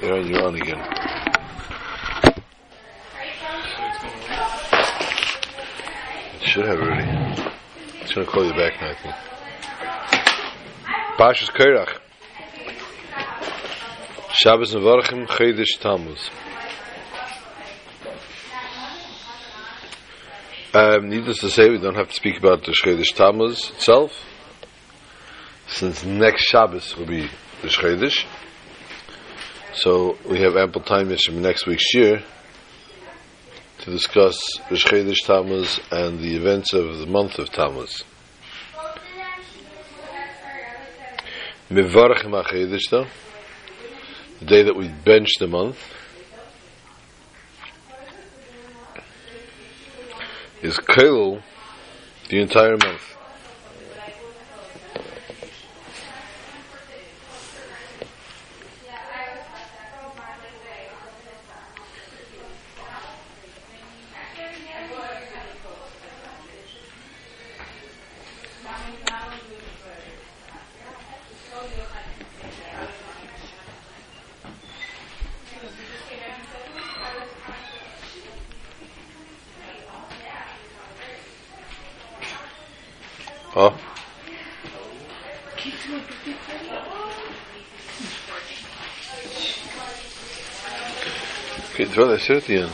Aaron, you're on again. Should have already. He's going to call you back now, I think. Parshas Korach. Shabbos Mevarchim HaChodesh Tammuz. Needless to say, we don't have to speak about the Chodesh Tammuz itself, since next Shabbos will be the Chodesh. So we have ample time from next week's year to discuss the Chodesh Tammuz and the events of the month of Tammuz. Mevarchim HaChodesh, though, the day that we bench the month, is Kailul the entire month. At the end.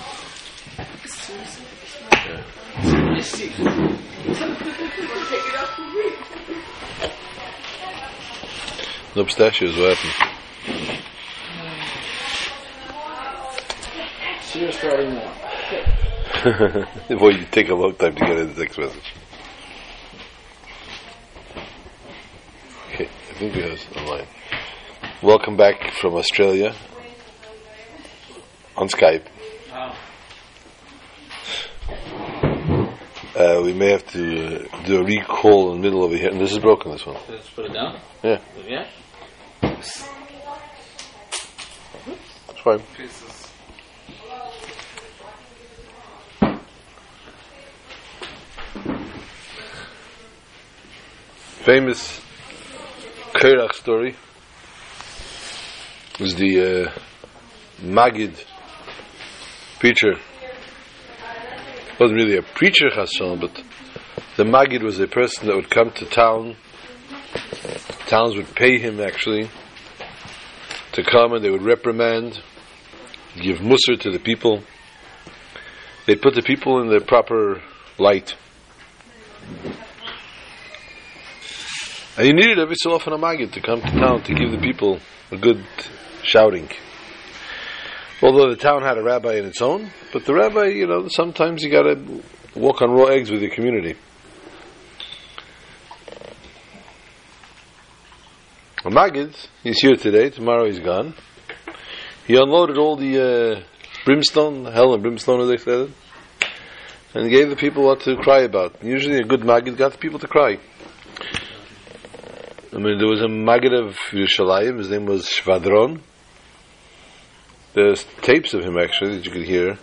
Yeah. No pistachios, what happened? So you're starting one. Boy, you take a long time to get into the text message. Okay, I think we have online. Welcome back from Australia on Skype. We may have to do a recall in the middle over here. And this is broken, this one. Let's put it down? Yeah. Yeah? It's fine. Pieces. Famous Korach story is the Maggid preacher. Wasn't really a preacher, Chasson, but the Maggid was a person that would come to town. Towns would pay him, actually, to come, and they would reprimand, give mussar to the people. They put the people in their proper light. And you needed every so often a Maggid to come to town to give the people a good shouting. Although the town had a rabbi in its own, but the rabbi, you know, sometimes you got to walk on raw eggs with your community. A Maggid, he's here today, tomorrow he's gone. He unloaded all the brimstone, hell and brimstone as they said, and gave the people what to cry about. Usually a good Maggid got the people to cry. I mean, there was a Maggid of Yerushalayim, his name was Shvadron. There's tapes of him, actually, that you could hear.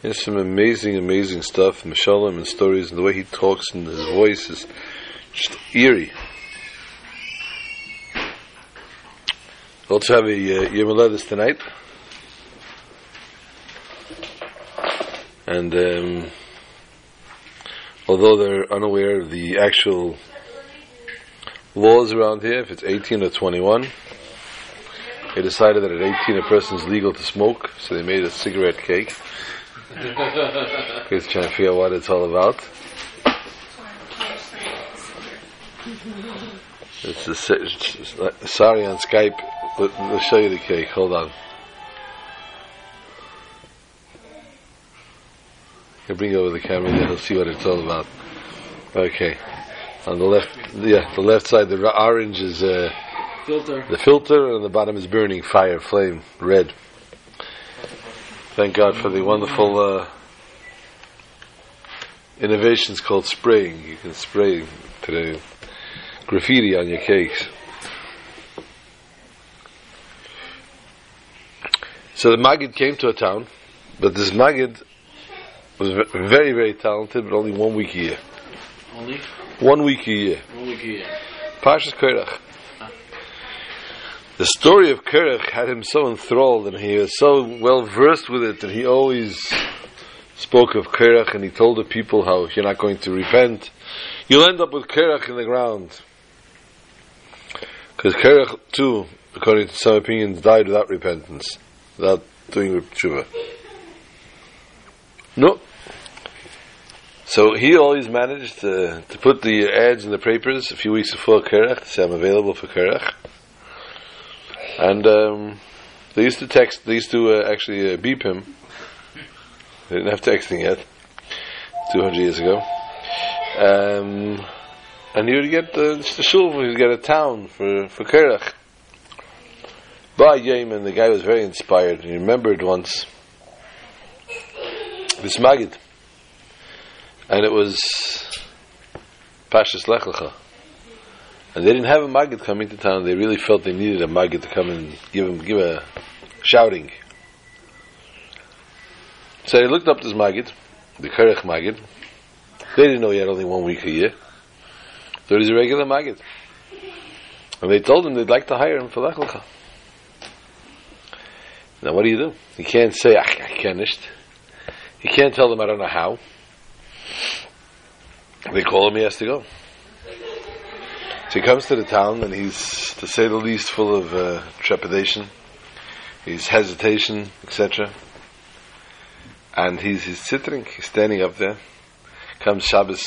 There's some amazing, amazing stuff, Mishalim and stories, and the way he talks and his voice is just eerie. We'll also have a Yom Ledivus tonight. And although they're unaware of the actual laws around here, if it's 18 or 21... They decided that at 18 a person's legal to smoke, so they made a cigarette cake. He's trying to figure out what it's all about. It's a, sorry, on Skype, we'll show you the cake. Hold on. I'll bring over the camera there, he'll see what it's all about. Okay. On the left, yeah, the left side, the orange is... filter. The filter, and the bottom is burning fire, flame, red. Thank God for the wonderful innovations called spraying. You can spray today graffiti on your cakes. So the Maggid came to a town, but this Maggid was very, very talented, but only 1 week a year. Only? 1 week a year. Parshas Korach. The story of Korach had him so enthralled, and he was so well versed with it, that he always spoke of Korach, and he told the people how if you're not going to repent, you'll end up with Korach in the ground. Because Korach too, according to some opinions, died without repentance, without doing tshuva. No. So he always managed to put the ads in the papers a few weeks before Korach, to say I'm available for Korach. And they used to text, they used to actually beep him. They didn't have texting yet, 200 years ago. And he would get the shul, he would get a town for Korach. By Yom, and the guy was very inspired. He remembered once this Maggid, and it was Parshas Lech Lecha. And they didn't have a Maggid coming to town. They really felt they needed a Maggid to come and give a shouting. So they looked up this Maggid, the Korach Maggid. They didn't know he had only 1 week a year. So he's a regular Maggid. And they told him they'd like to hire him for Lech Lecha. Now what do you do? You can't say, I can't. You can't tell them I don't know how. They call him, he has to go. So he comes to the town, and he's, to say the least, full of trepidation. He's hesitation, etc. And he's sitting, he's standing up there. Comes Shabbos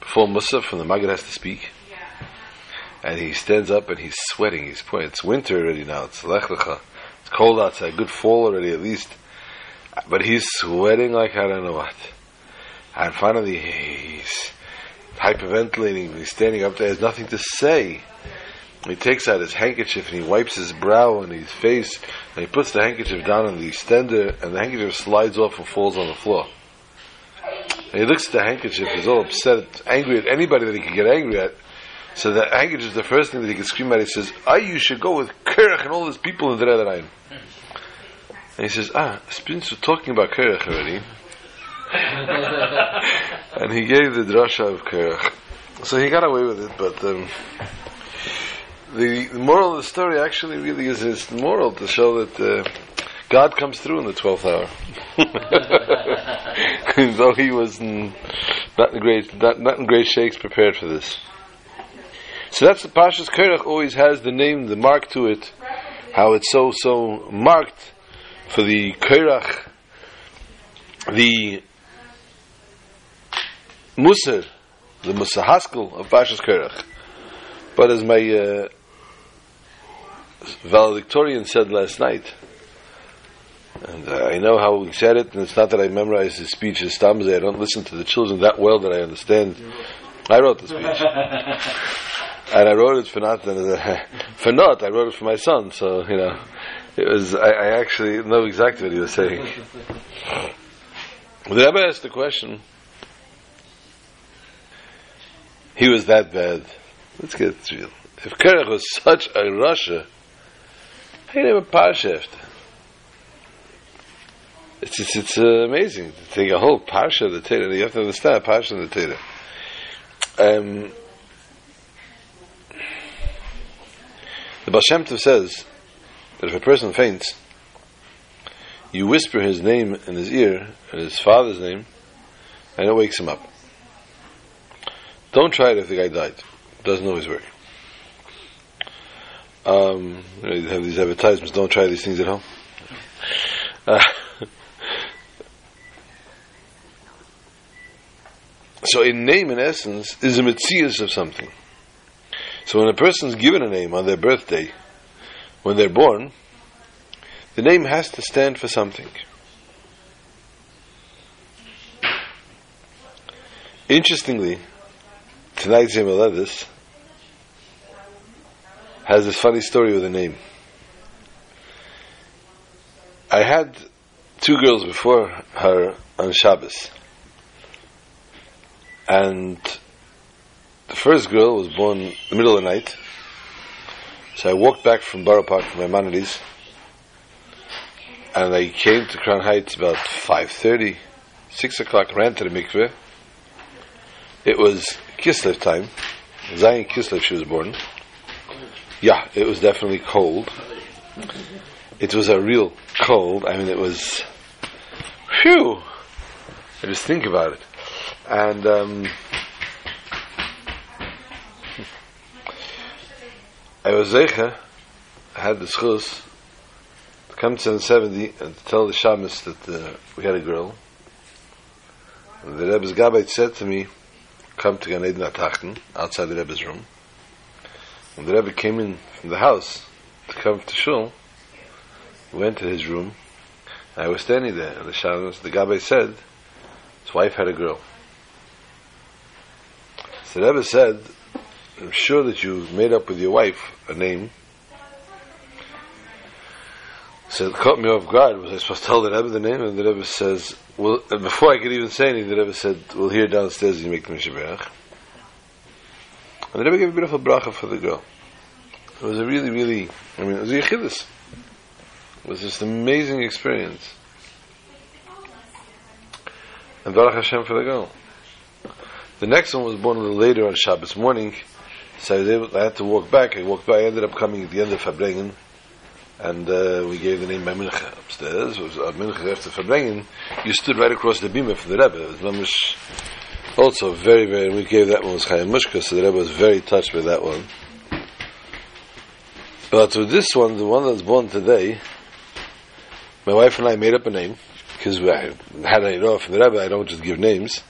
before Musaf, and the Maggid has to speak. And he stands up, and he's sweating. He's pointing. It's winter already now. It's Lech Lecha. It's cold outside. Good fall already, at least. But he's sweating like I don't know what. And finally, he's hyperventilating, he's standing up there, has nothing to say. He takes out his handkerchief and he wipes his brow and his face, and he puts the handkerchief down on the extender, and the handkerchief slides off and falls on the floor. And he looks at the handkerchief, he's all upset, angry at anybody that he can get angry at. So the handkerchief is the first thing that he can scream at. He says, you should go with Korach and all these people in the other line. And he says, since we're talking about Korach already. And he gave the drasha of Korach. So he got away with it, but the moral of the story actually really is its moral to show that God comes through in the 12th hour. Though he was not in great shakes prepared for this. So that's the Parshas Korach always has the name, the mark to it, how it's so marked for the Korach, the Musar, the Musa Haskell of Parshas Korach. But as my valedictorian said last night, and I know how he said it, and it's not that I memorized his speech as Tamzeh, I don't listen to the children that well that I understand. I wrote the speech. And I wrote it for naught, I wrote it for my son, so, it was, I actually know exactly what he was saying. The Rebbe asked the question, he was that bad. Let's get it real. If Korach was such a Russia, he never parsha after. It's amazing to take a whole parsha of the Torah. You have to understand a parsha of the Torah. The Baal Shem Tov says that if a person faints, you whisper his name in his ear, and his father's name, and it wakes him up. Don't try it if the guy died. It doesn't always work. You have these advertisements, don't try these things at home. So a name, in essence, is a metzius of something. So when a person's given a name on their birthday, when they're born, the name has to stand for something. Interestingly, tonight's Yom Ledivus has this funny story with a name. I had 2 girls before her on Shabbos, and the first girl was born in the middle of the night. So I walked back from Borough Park from Maimonides, and I came to Crown Heights about 5:30, 6 o'clock. Ran to the mikveh. It was Kislev time. Zion Kislev, she was born. Yeah, it was definitely cold. It was a real cold. I mean, it was... Phew! I just think about it. And, I was zeicha, I had the schus, to come to 770 and to tell the Shabbos that we had a girl. And the Rebbe's Gabbai said to me, come to Gan Eden Atachten, outside the Rebbe's room. When the Rebbe came in from the house to come to shul, we went to his room, and I was standing there, and the Shabbos, the Gabbai said, his wife had a girl. So the Rebbe said, I'm sure that you made up with your wife a name. So it caught me off guard. Was I supposed to tell the Rebbe the name? And the Rebbe says, well, and before I could even say anything, the Rebbe said, we'll hear downstairs you make the Misheberach. And the Rebbe gave a beautiful bracha for the girl. It was a really, really, I mean, it was a yechidus. It was just an amazing experience. And Baruch Hashem for the girl. The next one was born a little later on Shabbos morning. So I had to walk back. I walked by. I ended up coming at the end of Fabrengen, and we gave the name by Mincha upstairs. It was Mincha after Fabrengen. You stood right across the bima from the Rebbe. It was Mamish, also very, very. We gave that one was Chaya Mushka, so the Rebbe was very touched by that one. But with this one, the one that's born today, my wife and I made up a name because I had a know from the Rebbe. I don't just give names,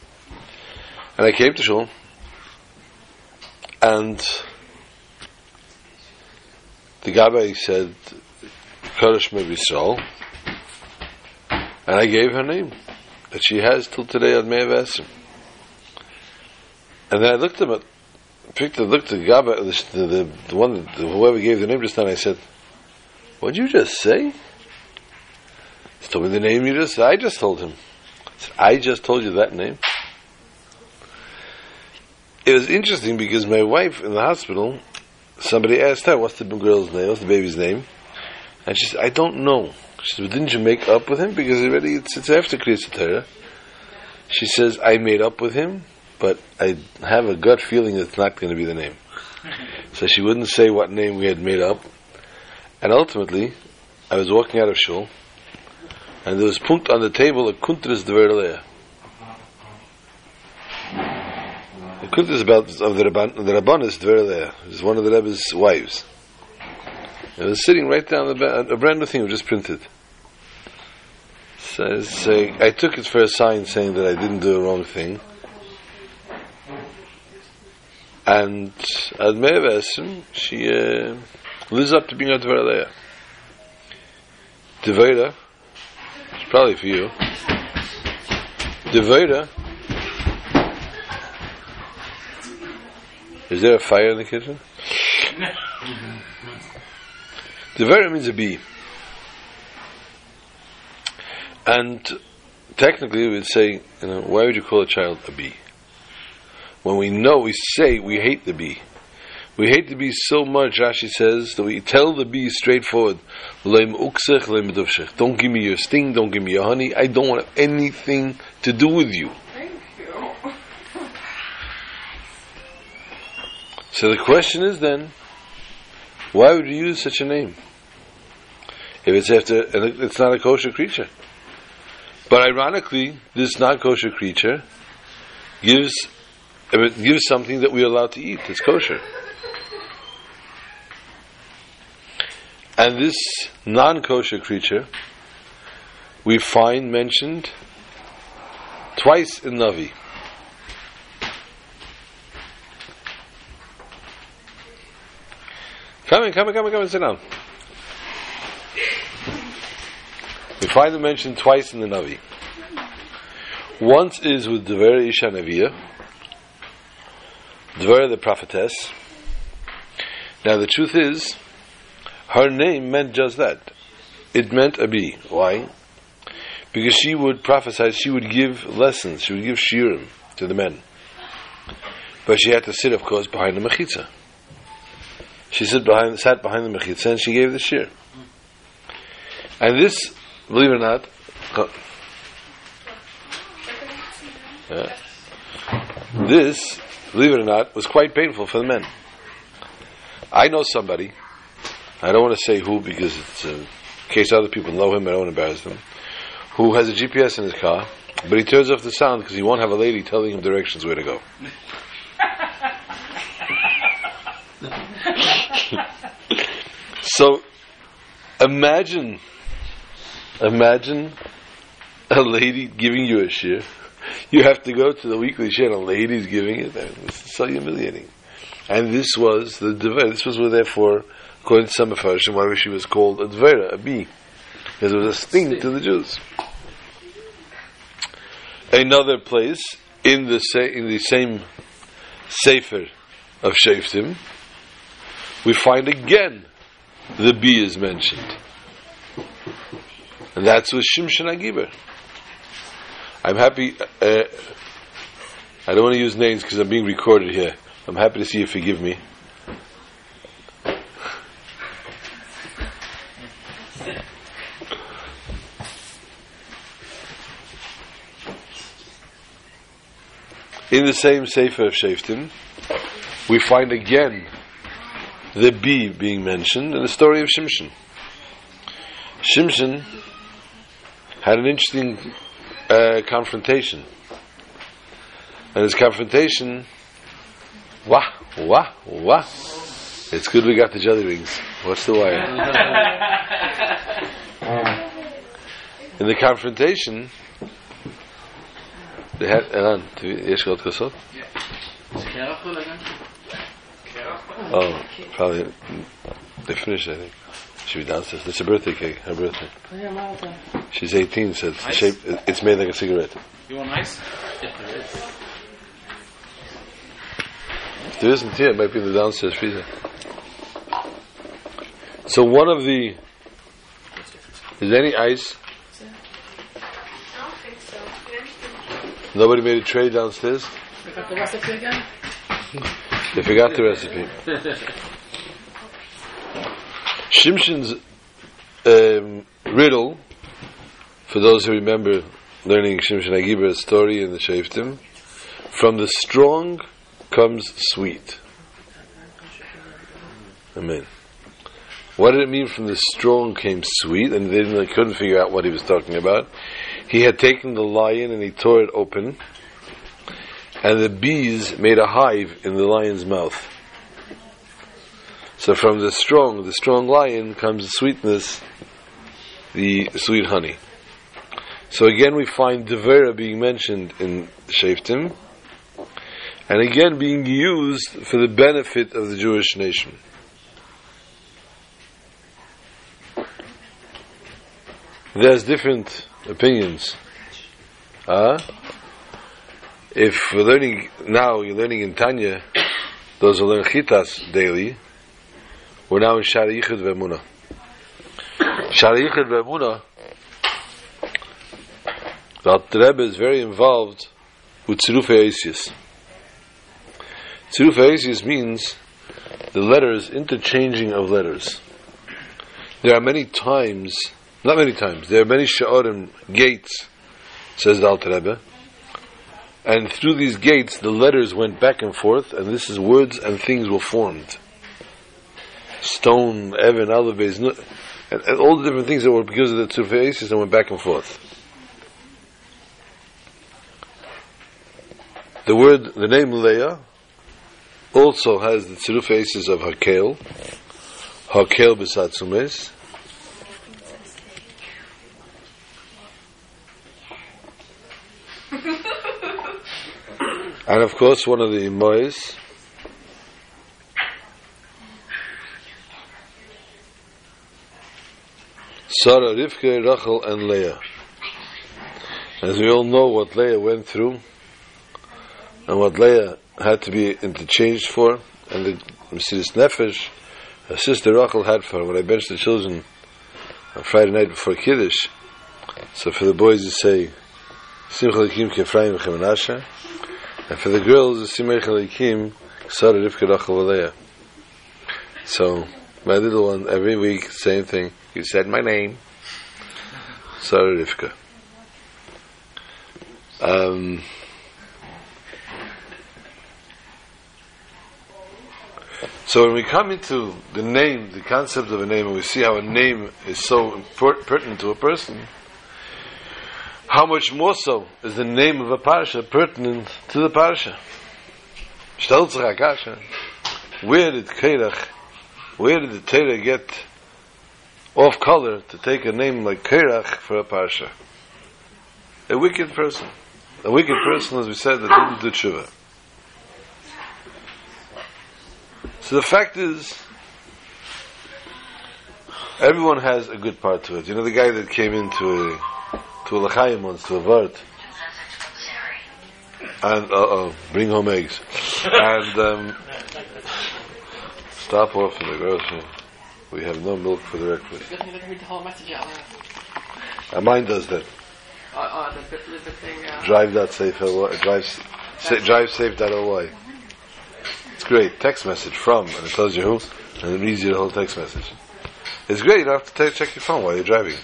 and I came to shul. And the Gabbai said, Kodesh Mevisol, and I gave her name that she has till today at Me'avasim. And then I looked at it, looked at Gabbai, the one, whoever gave the name just then, I said, what'd you just say? He told me the name you just said. I just told him. I said, I just told you that name. It was interesting because my wife in the hospital, somebody asked her, what's the girl's name, what's the baby's name? And she said, I don't know. She said, well, didn't you make up with him? Because already it's after Kriyas Torah. She says, I made up with him, but I have a gut feeling it's not going to be the name. So she wouldn't say what name we had made up. And ultimately, I was walking out of shul, and there was punkt on the table, a kuntres d'var Leah. Kuntres is about of the Rabbanis d'var Leah. It was one of the Rebbe's wives. It was sitting right down a brand new thing was just printed. So I took it for a sign saying that I didn't do the wrong thing. And at Me'avasim, she lives up to being a d'var Leah. D'var, it's probably for you. D'var. Is there a fire in the kitchen? Devera means a bee. And technically we'd say, you know, why would you call a child a bee? When we know, we say we hate the bee. We hate the bee so much, Rashi says, that we tell the bee straightforward, don't give me your sting, don't give me your honey, I don't want anything to do with you. So the question is then, why would you use such a name? If it's after, and it's not a kosher creature. But ironically, this non-kosher creature gives something that we're allowed to eat. It's kosher. And this non-kosher creature, we find mentioned twice in Navi. Come in, sit down. We find it mentioned twice in the Navi. Once is with Dvera Isha Naviya, Dvera the prophetess. Now the truth is, her name meant just that. It meant a bee. Why? Because she would prophesy, she would give lessons, she would give shiurim to the men. But she had to sit, of course, behind the mechitzah. She sat behind the mechitzah and she gave the shir. And this, believe it or not, was quite painful for the men. I know somebody I don't want to say who, because it's in case other people know him, I don't want to embarrass them, who has a GPS in his car, but he turns off the sound because he won't have a lady telling him directions where to go. So, imagine a lady giving you a shir. You have to go to the weekly shir, and a lady's giving it. It's so humiliating. And this was the Dvera. This was therefore, according to some Mefarshim, why she was called a Dvera, a bee. Because it was a sting to the Jews. Another place in the same Sefer of Shoftim, we find again the bee is mentioned. And that's with Shimshon Agiber. I'm happy, I don't want to use names because I'm being recorded here. I'm happy to see you forgive me. In the same Sefer of Shoftim, we find again the bee being mentioned in the story of Shimshon. Shimshon had an interesting confrontation. And his confrontation, wah. It's good we got the jelly rings. What's the wire? In the confrontation, they had, oh, probably, they finished, I think. She would dance this. It's a birthday cake, her birthday. She's 18, so it's shaped, it's made like a cigarette. You want ice? Yeah, there is. If there isn't here, it might be in the downstairs freezer. So one of the... Is there any ice? I don't think so. Nobody made a tray downstairs? They forgot the recipe again? They forgot the recipe. Shimshon's riddle, for those who remember learning Shimshon Agiber's story in the Shoftim, from the strong comes sweet. Amen. What did it mean from the strong came sweet? And they couldn't figure out what he was talking about. He had taken the lion and he tore it open, and the bees made a hive in the lion's mouth. So from the strong lion comes the sweetness, the sweet honey. So again we find Devera being mentioned in Shoftim, and again being used for the benefit of the Jewish nation. There's different opinions. If we're learning now, you're learning in Tanya, those who learn Chitas daily, we're now in Sharayichet Vemuna. Sharayichet Vemuna, the Alter Rebbe is very involved with Tziruf HaEsius. Tziruf HaEsius means the letters, interchanging of letters. There are many Sha'orim, gates, says the Alter Rebbe, and through these gates the letters went back and forth, and this is words and things were formed. Stone, Evan, Alaves, and all the different things that were because of the Tziruf HaEsius and went back and forth. The name Leah also has the Tziruf HaEsius of Hakel B'Satzumes. And of course one of the Mois, Sarah, Rivke, Rachel, and Leah. As we all know what Leah went through and what Leah had to be interchanged for, and the Mesiris Nefesh her sister Rachel had for her. When I benched the children on Friday night before Kiddush, so for the boys you say Simcha Likim Kefraim Chemenasha, and for the girls it's Simcha Likim Sarah, Rivke, Rachel, and Leah. So my little one, every week, same thing. You said my name. Sarah Rivka. So when we come into the name, the concept of a name, and we see how a name is so pertinent to a person, how much more so is the name of a parsha pertinent to the parsha? Where did the Torah get off color to take a name like Korach for a parsha? A wicked person, as we said, that didn't do tshuva. So the fact is, everyone has a good part to it. You know, the guy that came into a l'chaim once, to a vart, and bring home eggs, and stop off in the grocery. We have no milk for the breakfast. You never heard the whole message out loud. Mine does that. The thing, drivesafe.ly. It's great. Text message from, and it tells you who, and it reads you the whole text message. It's great. You don't have to check your phone while you're driving.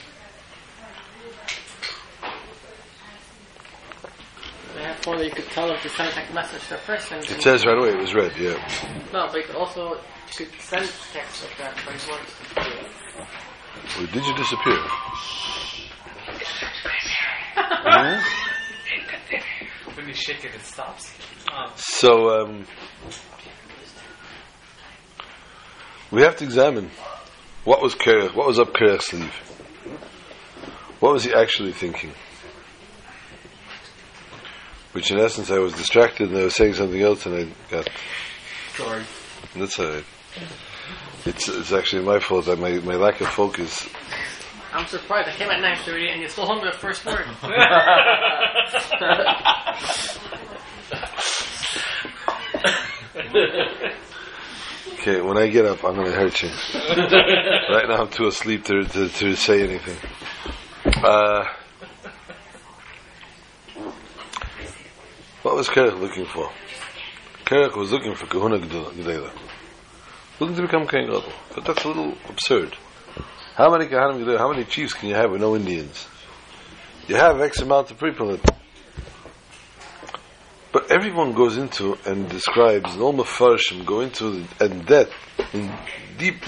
Therefore, you could tell if you sent a text message to a person. It says right away it was read, yeah. No, but you could also send text like that, but you want to disappear. Well, did you disappear? When you shake it, it stops. So we have to examine what was Korach, what was up Korach's sleeve, what was he actually thinking. Which in essence, I was distracted and I was saying something else, and I got. Sorry. That's alright. It's actually my fault. My lack of focus. I'm surprised. I came at 9:30 and you're still home to the first word. Okay, when I get up, I'm going to hurt you. Right now, I'm too asleep to say anything. What was Korach looking for? Korach was looking for Kahuna Gedela. Looking to become Kohen Gadol. But that's a little absurd. How many chiefs can you have with no Indians? You have X amount of people. But everyone goes into and describes, and all Mefarshim go into and depth, in deep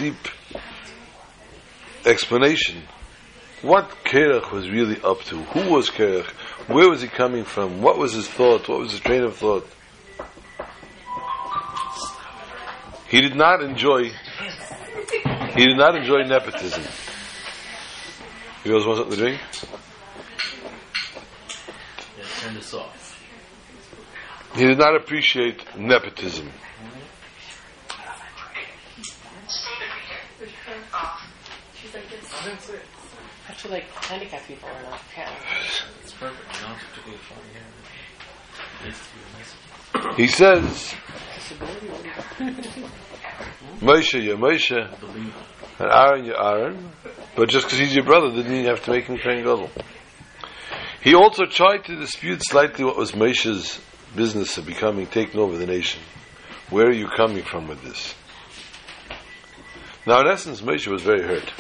explanation, what Korach was really up to. Who was Korach? Where was he coming from? What was his thought? What was his train of thought? He did not enjoy nepotism. You guys want something to drink? Yeah, turn this off. He did not appreciate nepotism. I feel like handicapped people are not handicapped. It's perfect. You don't have to go far here. He says, Moshe, you're Moshe, and Aaron, you're Aaron, but just because he's your brother didn't mean you have to make him Kohen Gadol. He also tried to dispute slightly what was Moshe's business of taking over the nation. Where are you coming from with this? Now, in essence, Moshe was very hurt.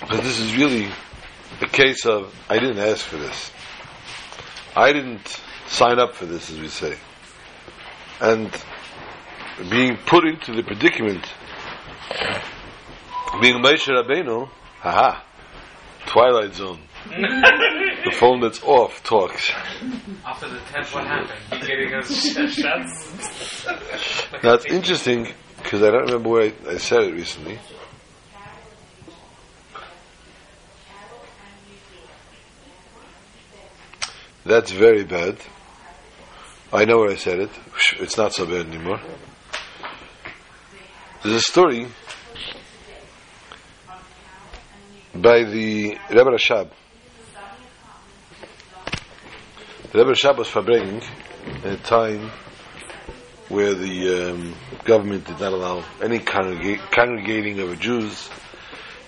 Because this is really a case of, I didn't ask for this. I didn't sign up for this, as we say. And being put into the predicament, being Moshe Rabbeinu, haha, Twilight Zone. The phone that's off talks. After the 10th, what happened? You're getting us shots? Now it's interesting, because I don't remember where I said it recently. That's very bad. I know where I said it. It's not so bad anymore. There's a story by the Rebbe Rashab. The Rebbe Rashab was farbrengen at a time where the government did not allow any congregating of Jews,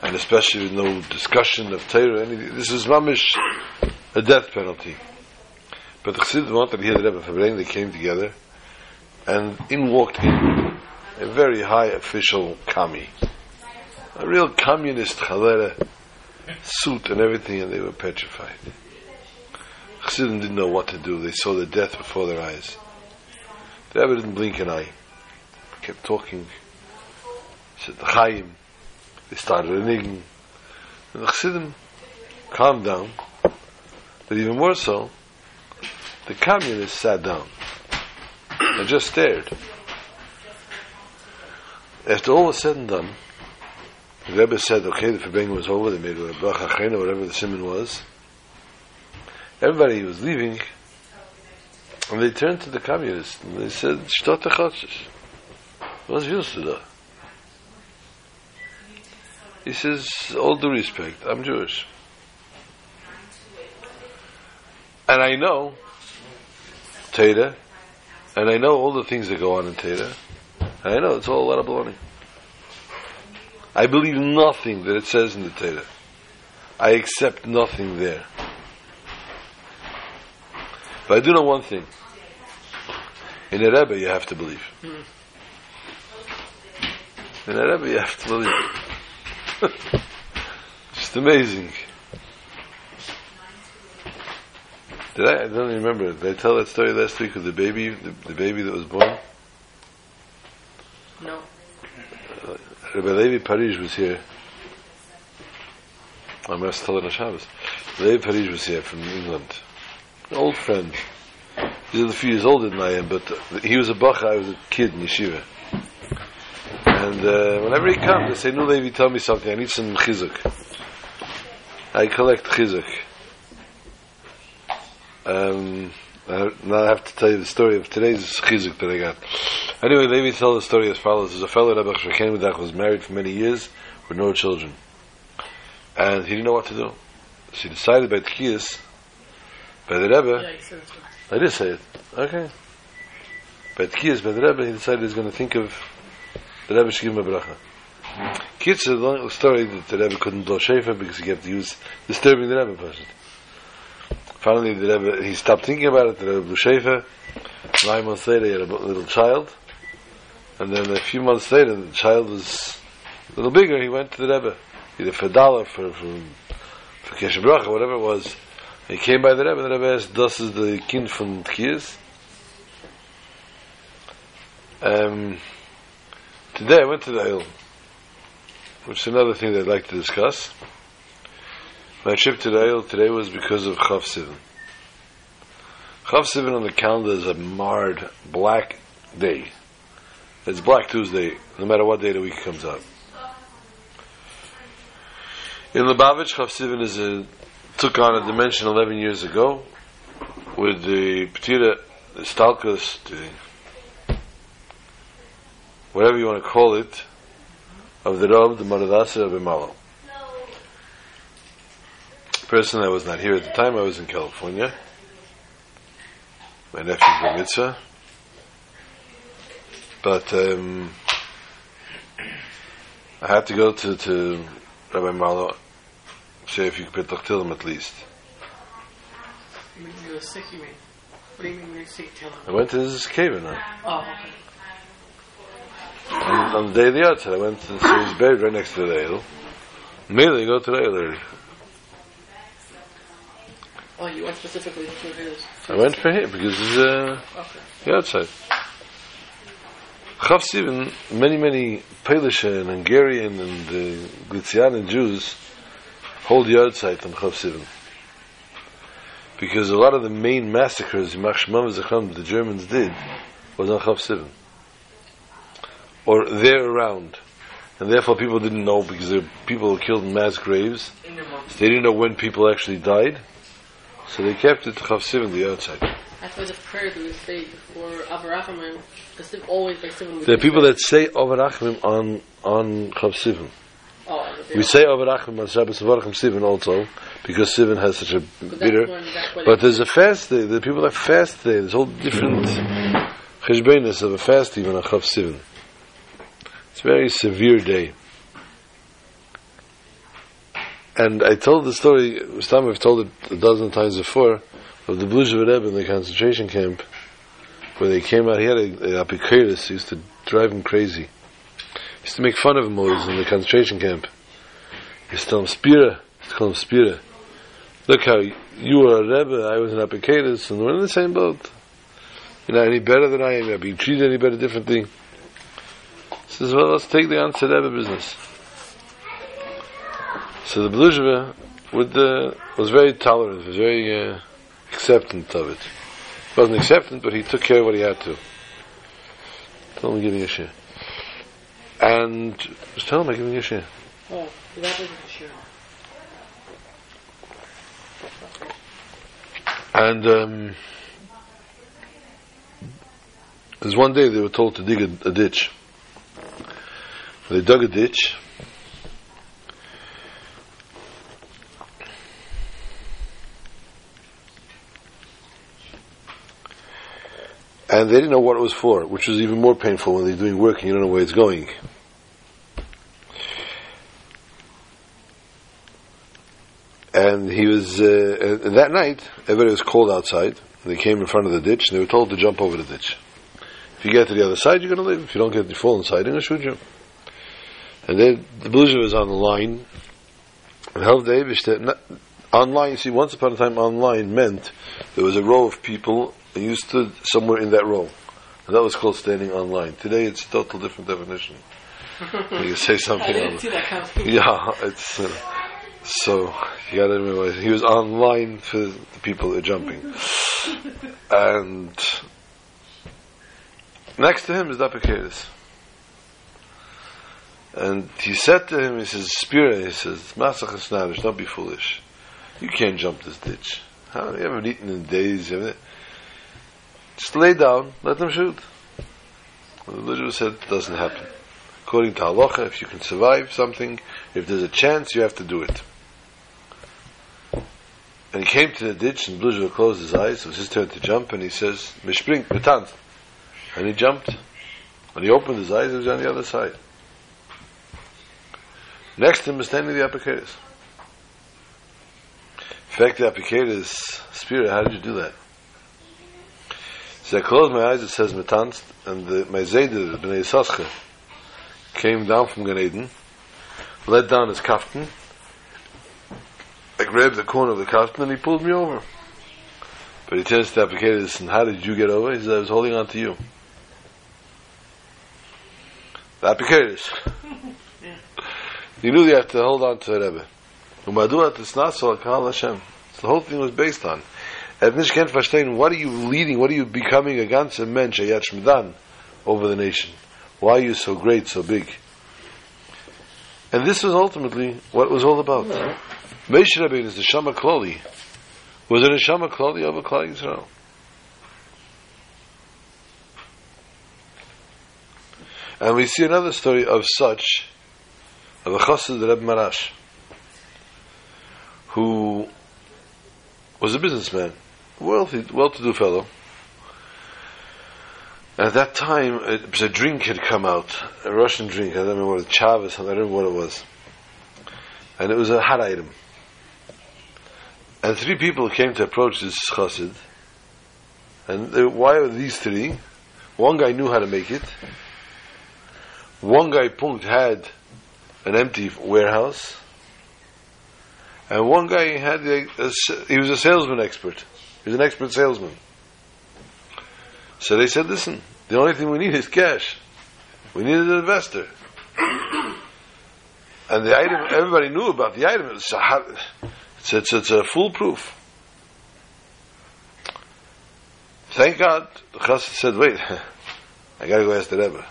and especially with no discussion of Torah. This is mamish a death penalty. But the Chassid wanted to hear the Rebbe Fabrein. They came together, and walked in a very high official commie, a real communist chalera suit and everything, and they were petrified. Chassidim didn't know what to do. They saw the death before their eyes. The Rebbe didn't blink an eye. kept talking. He said the Chaim. They started reneging. And the Chassidim calmed down. But even more so, the communists sat down and just stared. After all was said and done, the Rebbe said, okay, the Febeng was over, they made a bracha chayna, whatever the simon was. Everybody was leaving, and they turned to the communists, and they said, Shtot Echotches. What's yours to that? He says, all due respect, I'm Jewish. And I know Teda, and I know all the things that go on in Teda. I know, it's all a lot of baloney. I believe nothing that it says in the Torah. I accept nothing there. But I do know one thing. In a Rebbe, you have to believe. In a Rebbe, you have to believe. Just amazing. I don't remember. Did I tell that story last week of the baby that was born? No. Rebbe Levi Parish was here. I must tell it on Shabbos. Levi Parish was here from England. An old friend. He's a few years older than I am, but he was a bacha, I was a kid in yeshiva. And whenever he comes, I say, no, Levi, tell me something. I need some chizuk. I collect chizuk. Now I have to tell you the story of today's chizuk that I got. Anyway, Levi tells the story as follows. There's a fellow, Rebbe Shekheim, was married for many years with no children. And he didn't know what to do. So he decided by the Kiyos, by the Rebbe, I did say it, okay. By the Kiyos, by the Rebbe, he decided he's going to think of the Rebbe should give him a bracha. It's a long story that the Rebbe couldn't blow shefa because he kept disturbing the Rebbe person. Finally, the Rebbe, he stopped thinking about it, the Rebbe blew shefa. 9 months later, he had a little child. And then a few months later, the child was a little bigger, he went to the Rebbe. Either for a dollar, for Keshe Bracha, whatever it was. He came by the Rebbe, and the Rebbe asked, "Das is the kind from Tkiyas?" Today I went to the Eil, which is another thing that I'd like to discuss. My trip to the Eil today was because of Chaf Sivan. Chaf Sivan on the calendar is a marred black day. It's Black Tuesday, no matter what day of the week it comes out. In Lubavitch, Chav Sivan took on a dimension 11 years ago with the Petira, the Stalkus, whatever you want to call it, of the Rav, the Maradasa of Imalo. Personally, I was not here at the time, I was in California. My nephew was a mitzvah. But I had to go to Rabbi Marlow, say if you could tell him at least. You were sick, you mean? What do you mean when you sick, tell him? I went to his cave in there. Oh, okay. And on the day of the outside, I went to see his buried right next to the Eil. Immediately go to the Eil already. Oh, you went specifically for his? I went for him because he's the outside. Chav Sivan, many Polish and Hungarian and Galician Jews hold the outside on Chav Sivan because a lot of the main massacres the Germans did was on Chav Sivan or there around, and therefore people didn't know because there were people were killed in mass graves. They didn't know when people actually died, so they kept it to Chav Sivan, the outside. That's why the prayer that we say before Ovarachim, always by Sivan. There are people that say Ovarachim on Chav Sivan. Oh, we say Ovarachim on Shabbos Mevarchim Sivan also, because Sivan has such a bitter. But there's a fast day. The people that fast day. There's all different cheshbeinis of a fast even on Chav Sivan. It's a very severe day. And I told the story, I've told it a dozen times before, of the Belzuber Rebbe in the concentration camp, where they came out. He had an Apikaris, he used to drive him crazy. He used to make fun of him always in the concentration camp. He used to tell him, Spira. He used to call him Spira. Look how you were a Rebbe, I was an Apikaris, and we're in the same boat. You're not any better than I am, you're being treated any better differently. says, well, let's take the Alter Rebbe business. So the Belzuber was very tolerant, was very acceptant of it. He wasn't acceptant, but he took care of what he had to. Tell him, give me a share. And just tell him, I give me a share. Oh, that wasn't a share. And there's one day they were told to dig a ditch. They dug a ditch. And they didn't know what it was for, which was even more painful when they're doing work and you don't know where it's going. And he was, and that night, everybody was cold outside. They came in front of the ditch and they were told to jump over the ditch. If you get to the other side, you're going to live. If you don't get to fall inside, they're going to shoot you. And then the Belzuber was on the line. And Helv David, online, you see, once upon a time, online meant there was a row of people. And you stood somewhere in that row. And that was called standing on line. Today it's a total different definition. You say something. I didn't see that coming. Yeah, it's so you gotta remember he was on line for the people that are jumping. And next to him is the Apikaris. And he said to him, he says, Spira, he says, Masach Hasnadish, don't be foolish. You can't jump this ditch. Huh? You haven't eaten in days, haven't you? Just lay down, let them shoot. The Belzuber said it doesn't happen. According to Halacha, if you can survive something, if there's a chance, you have to do it. And he came to the ditch, and Belzuber closed his eyes. It was his turn to jump, and he says, "Mishpring, betant." And he jumped, and he opened his eyes, and he was on the other side. Next to him was standing the Apikaris. In fact, the Apikaris, Spirit, how did you do that? So I closed my eyes, it says Metanst, and my Zayder, B'nai Sascha, came down from Gan Eden, let down his Kaftan. I grabbed the corner of the Kaftan and he pulled me over. But he tells the Apikaris, and how did you get over? He says, I was holding on to you. The Apikaris. Yeah. You knew you have to hold on to the Rebbe. So the whole thing was based on. What are you leading? What are you becoming a ganzer mensch, a yad shmedan, over the nation? Why are you so great, so big? And this is ultimately what it was all about. Moshe Rabbeinu is the Shama Kloli. Was it a Shama Kloli of a Klal Yisrael? And we see another story of such, of a Chosid, the Rebbe Marash, who was a businessman. Wealthy, well-to-do fellow. And at that time, a drink had come out, a Russian drink. I don't remember what it was, Chav or something. I don't remember what it was. And it was a hot item. And three people came to approach this Chosid. And why are these three? One guy knew how to make it. One guy had an empty warehouse. And one guy he was a salesman expert. He was an expert salesman. So they said, listen, the only thing we need is cash. We need an investor. And the item, everybody knew about the item. It's foolproof. Thank God, the Chassid said, wait, I gotta go ask the Rebbe.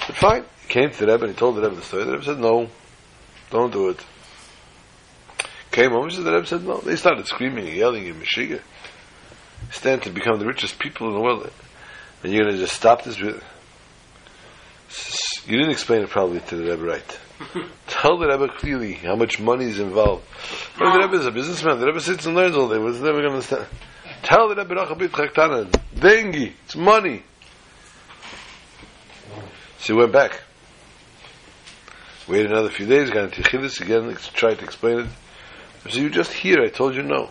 He said, fine. He came to the Rebbe and he told the Rebbe the story. The Rebbe said, no, don't do it. Came home, the Rebbe said, no. They started screaming and yelling in Meshiga. Stand to become the richest people in the world. And you're going to just stop this? You didn't explain it probably to the Rebbe right. Tell the Rebbe clearly how much money is involved. The Rebbe is a businessman. The Rebbe sits and learns all day. What's the Rebbe going to understand? Tell the Rebbe, Rachabit Chaktana, dengi, it's money. So he went back. Waited another few days, got into Chiddush again, tried to explain it. So you just hear, I told you no.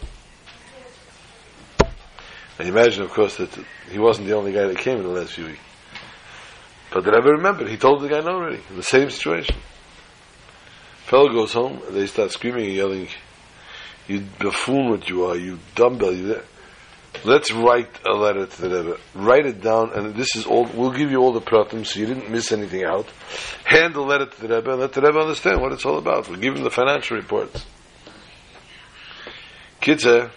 And imagine, of course, that he wasn't the only guy that came in the last few weeks. But the Rebbe remembered, he told the guy no already, in the same situation. Fellow goes home, and they start screaming and yelling, you buffoon what you are, you dumbbell, you there. Let's write a letter to the Rebbe. Write it down, and this is all. We'll give you all the pratim, so you didn't miss anything out. Hand the letter to the Rebbe, and let the Rebbe understand what it's all about. We'll give him the financial reports. Kitzeh,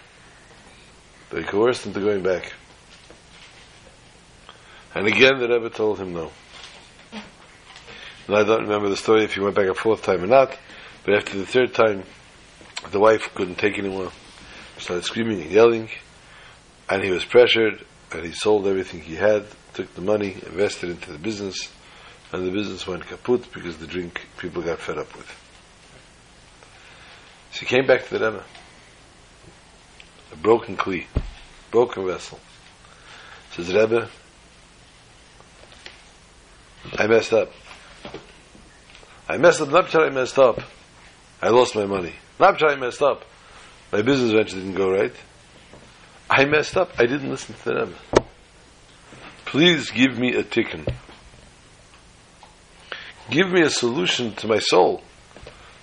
they coerced him to going back. And again, the Rebbe told him no. And I don't remember the story if he went back a fourth time or not, but after the third time, the wife couldn't take anymore. Started screaming and yelling, and he was pressured, and he sold everything he had, took the money, invested into the business, and the business went kaput because the drink people got fed up with. So he came back to the Rebbe. A broken kli, broken vessel. Says, Rebbe, I messed up. I messed up, not because I messed up. I lost my money. Not because I messed up. My business venture didn't go right. I messed up. I didn't listen to them. Please give me a tikkun. Give me a solution to my soul.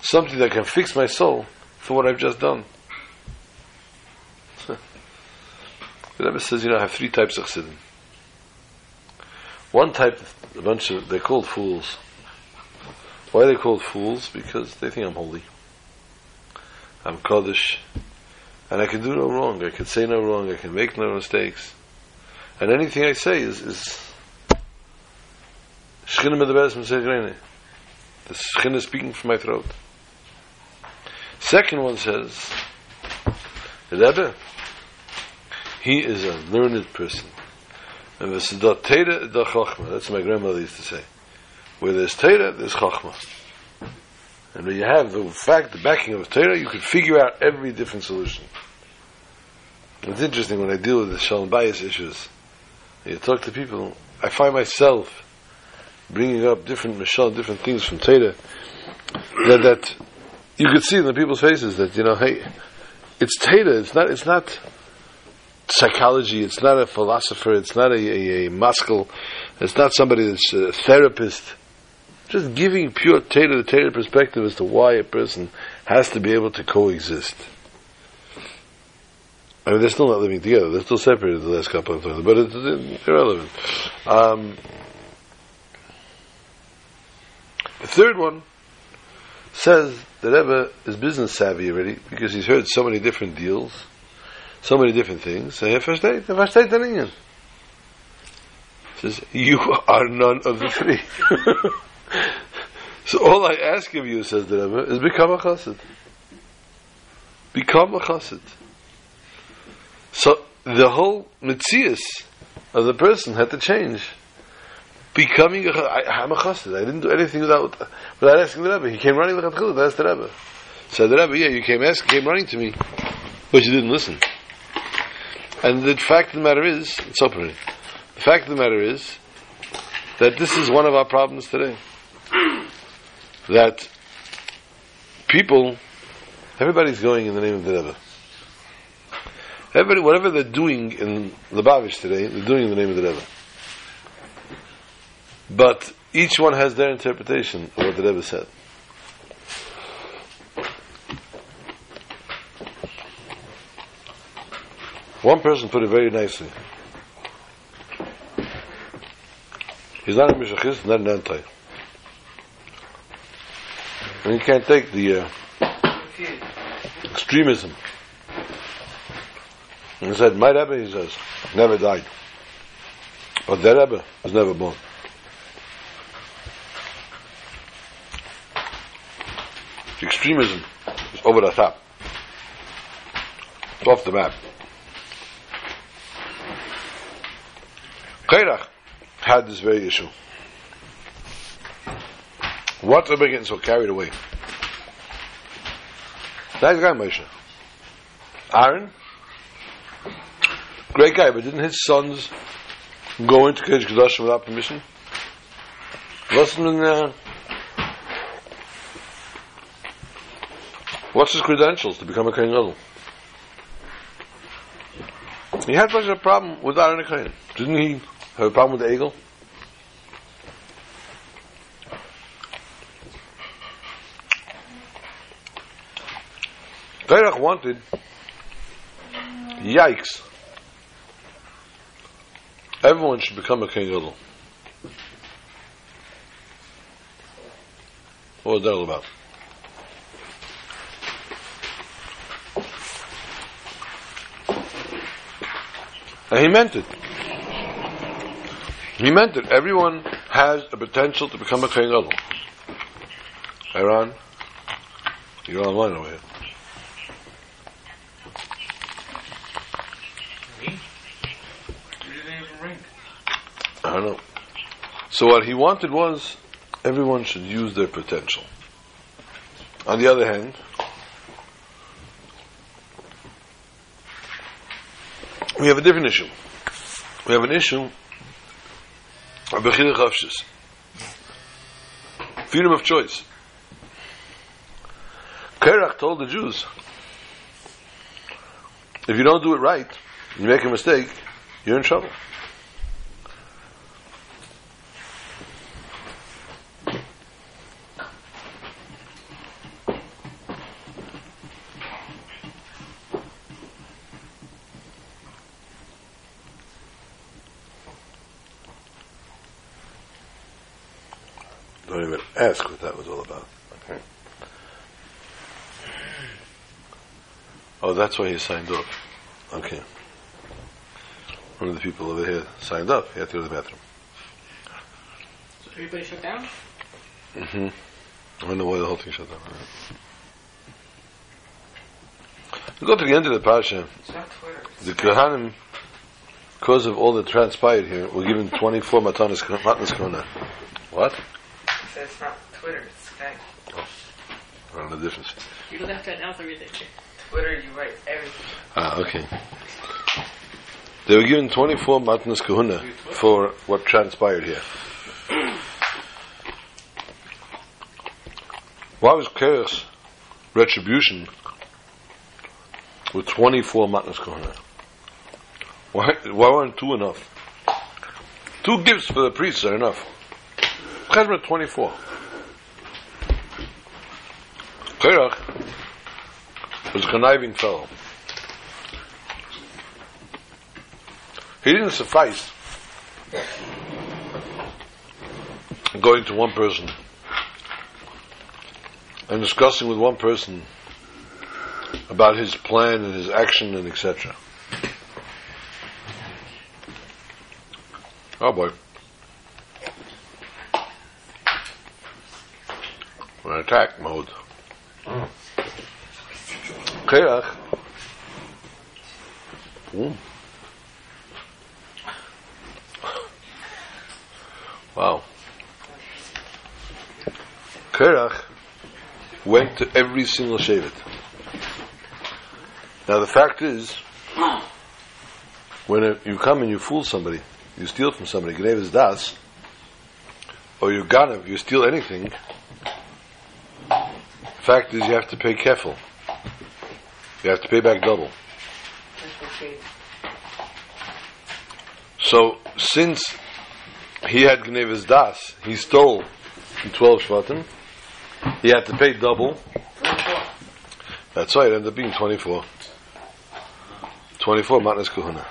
Something that can fix my soul for what I've just done. The Rebbe says, I have three types of chassidim. One type, they're called fools. Why are they called fools? Because they think I'm holy. I'm Kodesh. And I can do no wrong. I can say no wrong. I can make no mistakes. And anything I say is Shechinah medaberes mitzav reini. The Shechinah is speaking from my throat. Second one says, the Rebbe, he is a learned person. And that's what my grandmother used to say. Where there's Torah, there's Chochmah. And when you have the fact, the backing of Torah, you can figure out every different solution. It's interesting when I deal with the Shalom Bayis issues, you talk to people, I find myself bringing up different Mishal, different things from Torah, that you could see in the people's faces that, hey, it's Torah, it's not psychology, it's not a philosopher, it's not a maskil, it's not somebody that's a therapist. Just giving pure Torah, the Torah perspective as to why a person has to be able to coexist. I mean, they're still not living together, they're still separated the last couple of times, but it's irrelevant. The third one says the Rebbe is business savvy already because he's heard so many different deals, so many different things. So he says, you are none of the three. So all I ask of you, says the Rebbe, is become a chassid. Become a chassid. So the whole metzius of the person had to change. Becoming a chassid. I'm a chassid. I didn't do anything without asking the Rebbe. He came running with Chatzchil, that's the Rebbe. So the Rebbe, you came running to me, but you didn't listen. And the fact of the matter is, it's opening. The fact of the matter is that this is one of our problems today. That everybody's going in the name of the Rebbe. Everybody, whatever they're doing in Lubavitch today, they're doing in the name of the Rebbe. But each one has their interpretation of what the Rebbe said. One person put it very nicely. He's not a Mishachist, not an anti. And he can't take the extremism. And he said, my Rebbe, he says, never died. But their Rebbe was never born. The extremism is over the top. It's off the map. Korach had this very issue. What are we getting so carried away? Nice guy, Moshe. Aaron, great guy, but didn't his sons go into Kodesh Kodashim without permission? What's his credentials to become a Kohen Gadol? He had such a problem with Aaron a Kohen. Didn't he? Have a problem with the eagle? Korach wanted, yikes, Everyone should become a Kohen Gadol. What was that all about? And he meant it. He meant it. Everyone has the potential to become a Kohen Gadol. Aaron, you're online over here. I don't know. So what he wanted was everyone should use their potential. On the other hand, we have a different issue. We have an issue of bechira chafshis, freedom of choice. Korach told the Jews, if you don't do it right, you make a mistake, you're in trouble. Don't even ask what that was all about. Okay. Oh, that's why he signed up. Okay. One of the people over here signed up. He had to go to the bathroom. So everybody shut down? Mm-hmm. I don't know why the whole thing shut down. Right. We go to the end of the parsha. It's not Twitter. The Kohanim, because of all that transpired here, were given 24 matanas korona. What? It's not Twitter, it's Skype. Oh, I don't know the difference. You don't have to announce everything. Twitter, you write everything. Ah, okay. They were given 24 matnas kahuna for what transpired here. Why was Kiyos retribution with 24 matnas kahuna? Why weren't two enough? Two gifts for the priests are enough. Chesed 24. Korach was a conniving fellow. He didn't suffice going to one person and discussing with one person about his plan and his action and etc. Oh boy. Attack mode. Korach Wow. Korach went to every single shevet. Now the fact is, when you come and you fool somebody, you steal from somebody, Gnevis Das, or you Ganav, you steal anything, the fact is you have to pay kefil. You have to pay back double. So since he had Gnevis Das, he stole in 12 Shvatim, he had to pay double. 24. That's why it ended up being 24. 24 matnas kahuna.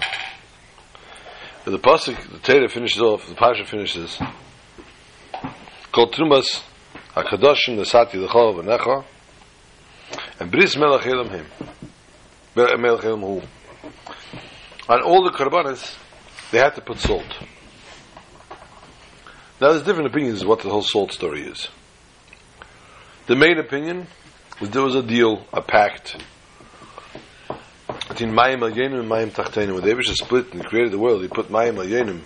The pasuk, the Torah finishes off, the Pasha finishes, Kol Trumas HaKadoshim Nesati L'chol V'necha and Bris Melech Elam Him Melech Elam Hu. On all the Karbanas they had to put salt. Now there's different opinions of what the whole salt story is. The main opinion was there was a deal, a pact between Mayim Elyonim and Mayim Tachtenim. When David split and created the world, he put Mayim Elyonim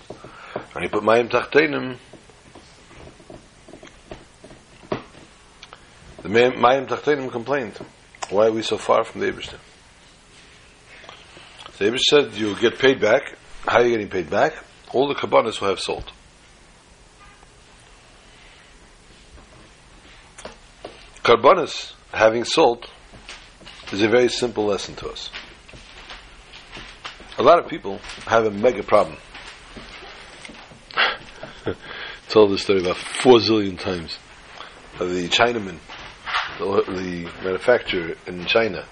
and he put Mayim Tachtenim. The Mayim Tachtenim complained, why are we so far from the Eibishter? The Eibishter said, you get paid back. How are you getting paid back? All the Kabbanas will have salt. Kabbanas having salt is a very simple lesson to us. A lot of people have a mega problem. Told this story about 4 zillion times. The Chinaman, the manufacturer in China,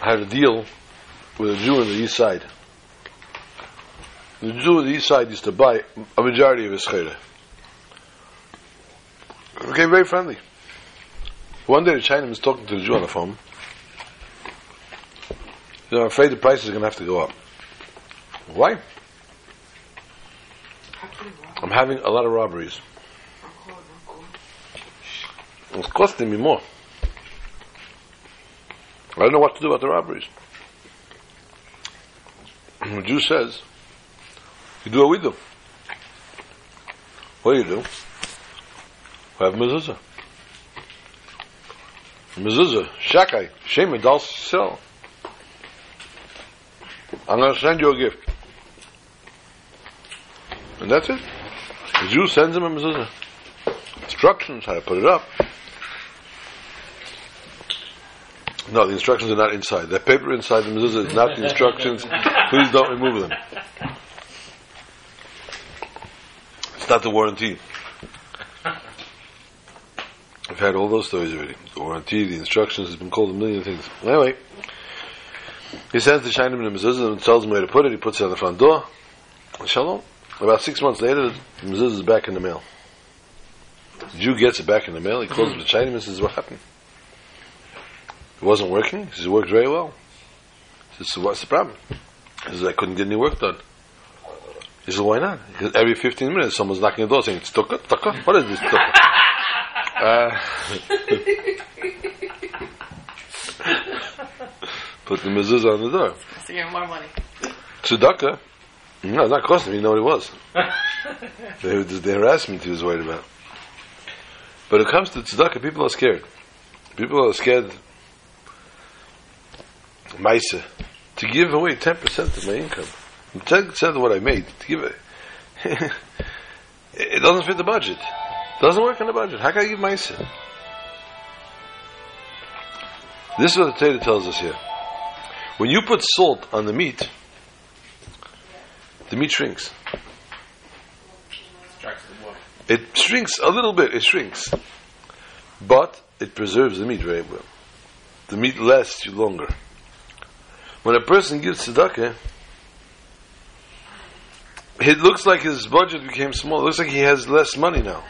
had a deal with a Jew on the east side. The Jew on the east side used to buy a majority of his chayre. It became very friendly. One day the Chinaman was talking to the Jew on the phone. They're afraid the prices are going to have to go up. Why? I'm having a lot of robberies. It's costing me more. I don't know what to do about the robberies. The Jew says, you do what we do. What do? We have mezuzah. Mezuzah, shakai, shema, dal sell. I'm going to send you a gift. And that's it. The Jew sends him a mezuzah. Instructions, how to put it up. No, the instructions are not inside. The paper inside the mezuzah is not the instructions. Please don't remove them. It's not the warranty. I've had all those stories already. The warranty, the instructions, has been called a million things. Anyway, he sends the Shainim in the mezuzah and tells him where to put it. He puts it on the front door. Shalom. About 6 months later, the mezuzah is back in the mail. The Jew gets it back in the mail. He calls the Shainim and says, what happened? It wasn't working. He says, it worked very well. He says, so what's the problem? He says, I couldn't get any work done. He says, why not? Because every 15 minutes someone's knocking on the door saying, it's tukka, tukka. What is this tukka? Put the mezuzah on the door. So you have more money. Tzedakah? No, it's not costing me. You know what it was. The harassment he was worried about. But when it comes to tzedakah, people are scared. People are scared. Maisa. To give away 10% of my income. 10% of what I made. To give it. It doesn't fit the budget. Doesn't work on the budget. How can I give Maisa? This is what the Torah tells us here. When you put salt on the meat shrinks. It shrinks a little bit. It shrinks. But it preserves the meat very well. The meat lasts you longer. When a person gives tzedakah, it looks like his budget became small. It looks like he has less money now.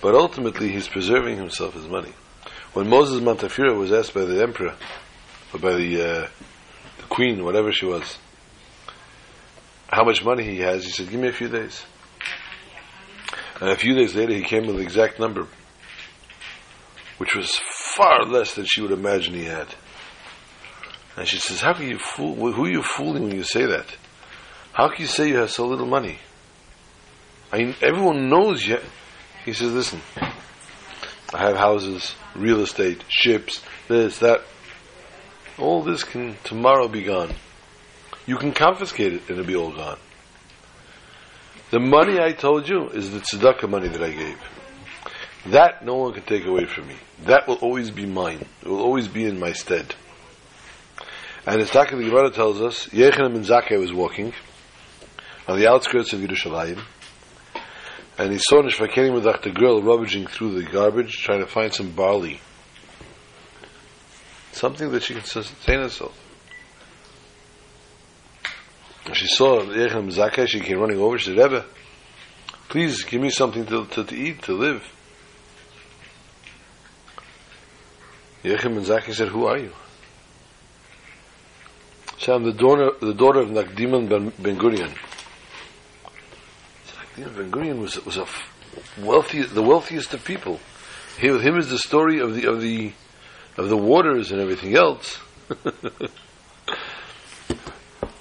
But ultimately, he's preserving himself his money. When Moses Montefiore was asked by the emperor, or by the queen, whatever she was, how much money he has, he said, give me a few days. And a few days later, he came with the exact number, which was far less than she would imagine he had. And she says, how can you fool? Who are you fooling when you say that? How can you say you have so little money? I mean, everyone knows you. He says, listen, I have houses, real estate, ships, this, that. All this can tomorrow be gone. You can confiscate it and it'll be all gone. The money I told you is the tzedakah money that I gave. That no one can take away from me. That will always be mine. It will always be in my stead. And as Taka the Gemara tells us, Yechanan ben Zakkai was walking on the outskirts of Yerushalayim, and he saw Nishvakenim with a girl rummaging through the garbage, trying to find some barley. Something that she could sustain herself. When she saw Yechanan ben Zakkai, she came running over, she said, Rebbe, please give me something to eat, to live. Yechanan ben Zakkai said, who are you? So I'm the daughter of Nakdiman Ben Gurion. Nakdiman Ben Gurion was the wealthiest of people. Here with him is the story of the waters and everything else.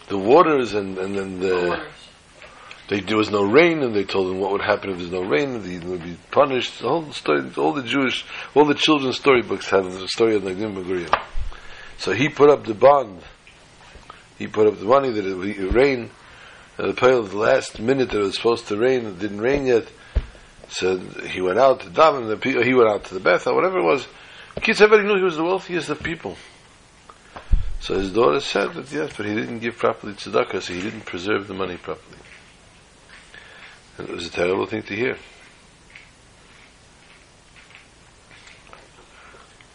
The waters and then there was no rain, and they told him what would happen if there's no rain, and he would be punished. The whole story, all the children's storybooks have the story of Nakdiman Ben Gurion. So he put up the bond. He put up the money that it would rain. The pile of the last minute that it was supposed to rain, it didn't rain yet. So he went out to Davin, he went out to the bath, or whatever it was. Kids, everybody knew he was the wealthiest of people. So his daughter said that yes, but he didn't give properly tzedakah, so he didn't preserve the money properly. And it was a terrible thing to hear.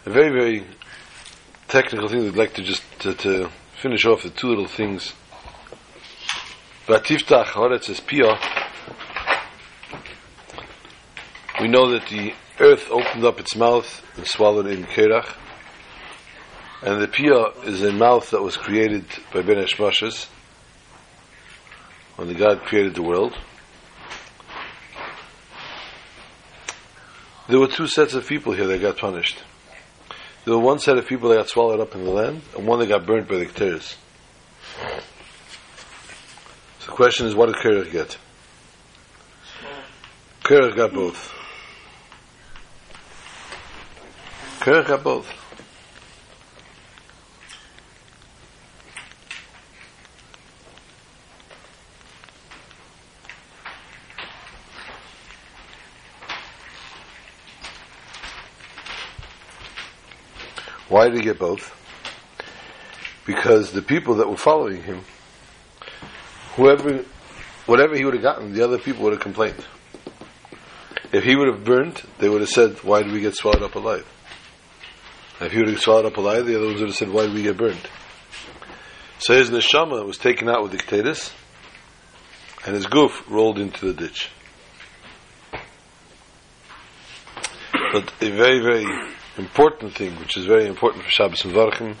A very, very technical thing that I'd like to finish off the two little things Vatiftach Horetz is Piyah. We know that the earth opened up its mouth and swallowed in Kerach. And the Piyah is a mouth that was created by Ben Hashmashas when the God created the world. There were two sets of people here that got punished. There were one set of people that got swallowed up in the land, and one that got burnt by the Keteris. So the question is, what did Kerach get? Kerach got both. Kerach got both. Why did he get both? Because the people that were following him, whatever he would have gotten, the other people would have complained. If he would have burnt, they would have said, why did we get swallowed up alive? If he would have swallowed up alive, the others would have said, why did we get burnt? So his neshama was taken out with the Keteris, and his goof rolled into the ditch. But a very, very important thing, which is very important for Shabbos Mevarchim,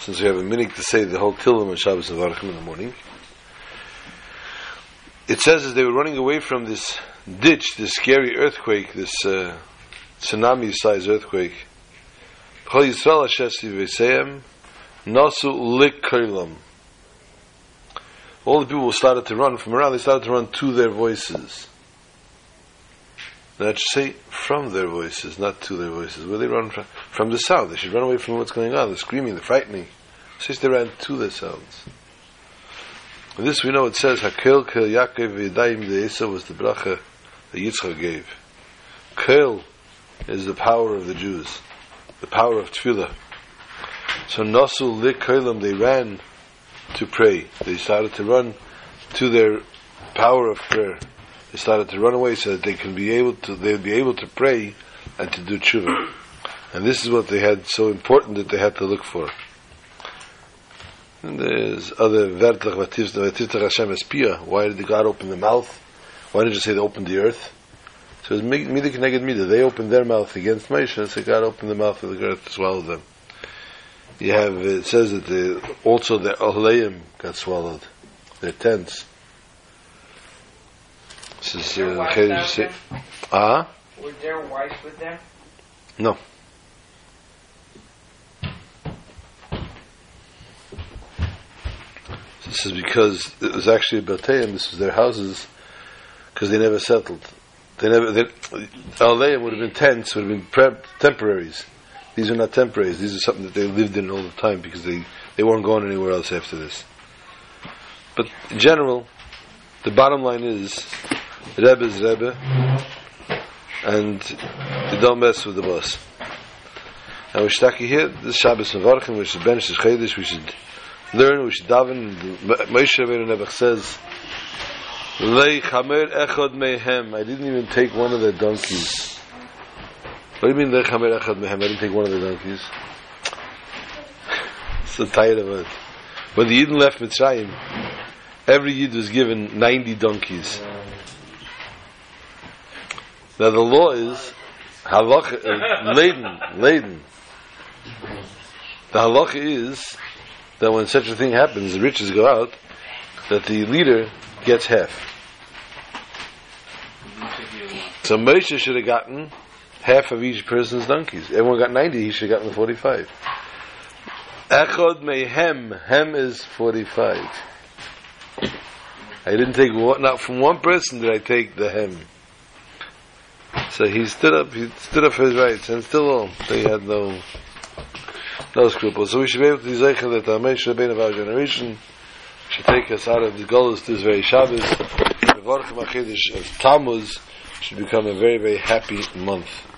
since we have a minute to say the whole Tillim on Shabbos Mevarchim in the morning. It says as they were running away from this ditch, this scary earthquake, this tsunami-sized earthquake, all the people started to run from around, they started to run to their voices. Now I should say from their voices, not to their voices. Where they run from? From the sound. They should run away from what's going on, the screaming, the frightening. Since they ran to their sounds. And this we know it says, Hakel, Kel, Yaakov, Yedayim, the Esau was the bracha that Yitzchak gave. Kel is the power of the Jews, the power of Tefillah. So Nasul, Lik, Kelim, they ran to pray. They started to run to their power of prayer. They started to run away so that they would be able to pray and to do tshuva. And this is what they had so important that they had to look for. And there's other vertlach vatiftach Hashem es piyah. Why did God open the mouth? Why did you say they opened the earth? So it's midah keneged midah. They opened their mouth against Moshe, and so God opened the mouth of the earth to swallow them. You have it says that also their ohleim got swallowed, their tents. Is, their were their wives with them? No. This is because it was actually a Bateim, this was their houses, because they never settled. Aleim would have been tents, would have been temporaries. These are not temporaries, these are something that they lived in all the time because they weren't going anywhere else after this. But in general, the bottom line is Rebbe is Rebbe, and you don't mess with the boss. And we're stuck here. This Shabbos Mevarchim, we should bench, this Chodesh, we should learn, we should daven. Moshe Rabbeinu says, "Lei chamer echad mehem." I didn't even take one of their donkeys. What do you mean, "Lei chamer echad mehem"? I didn't take one of the donkeys. So tired of it. When the Yidden left Mitzrayim, every Yid was given 90 donkeys. Now the law is halacha laden. The halacha is that when such a thing happens, the riches go out, that the leader gets half. So Moshe should have gotten half of each person's donkeys. Everyone got 90, he should have gotten 45. Echad mehem, hem is 45. I didn't take one, not from one person did I take the hem. So he stood up for his rights, and still they had no scruples. So we should be able to say that the Moshe Rabbeinu of our generation should take us out of the Golus this very Shabbos. The Mevarchim HaChodesh of Tammuz should become a very, very happy month.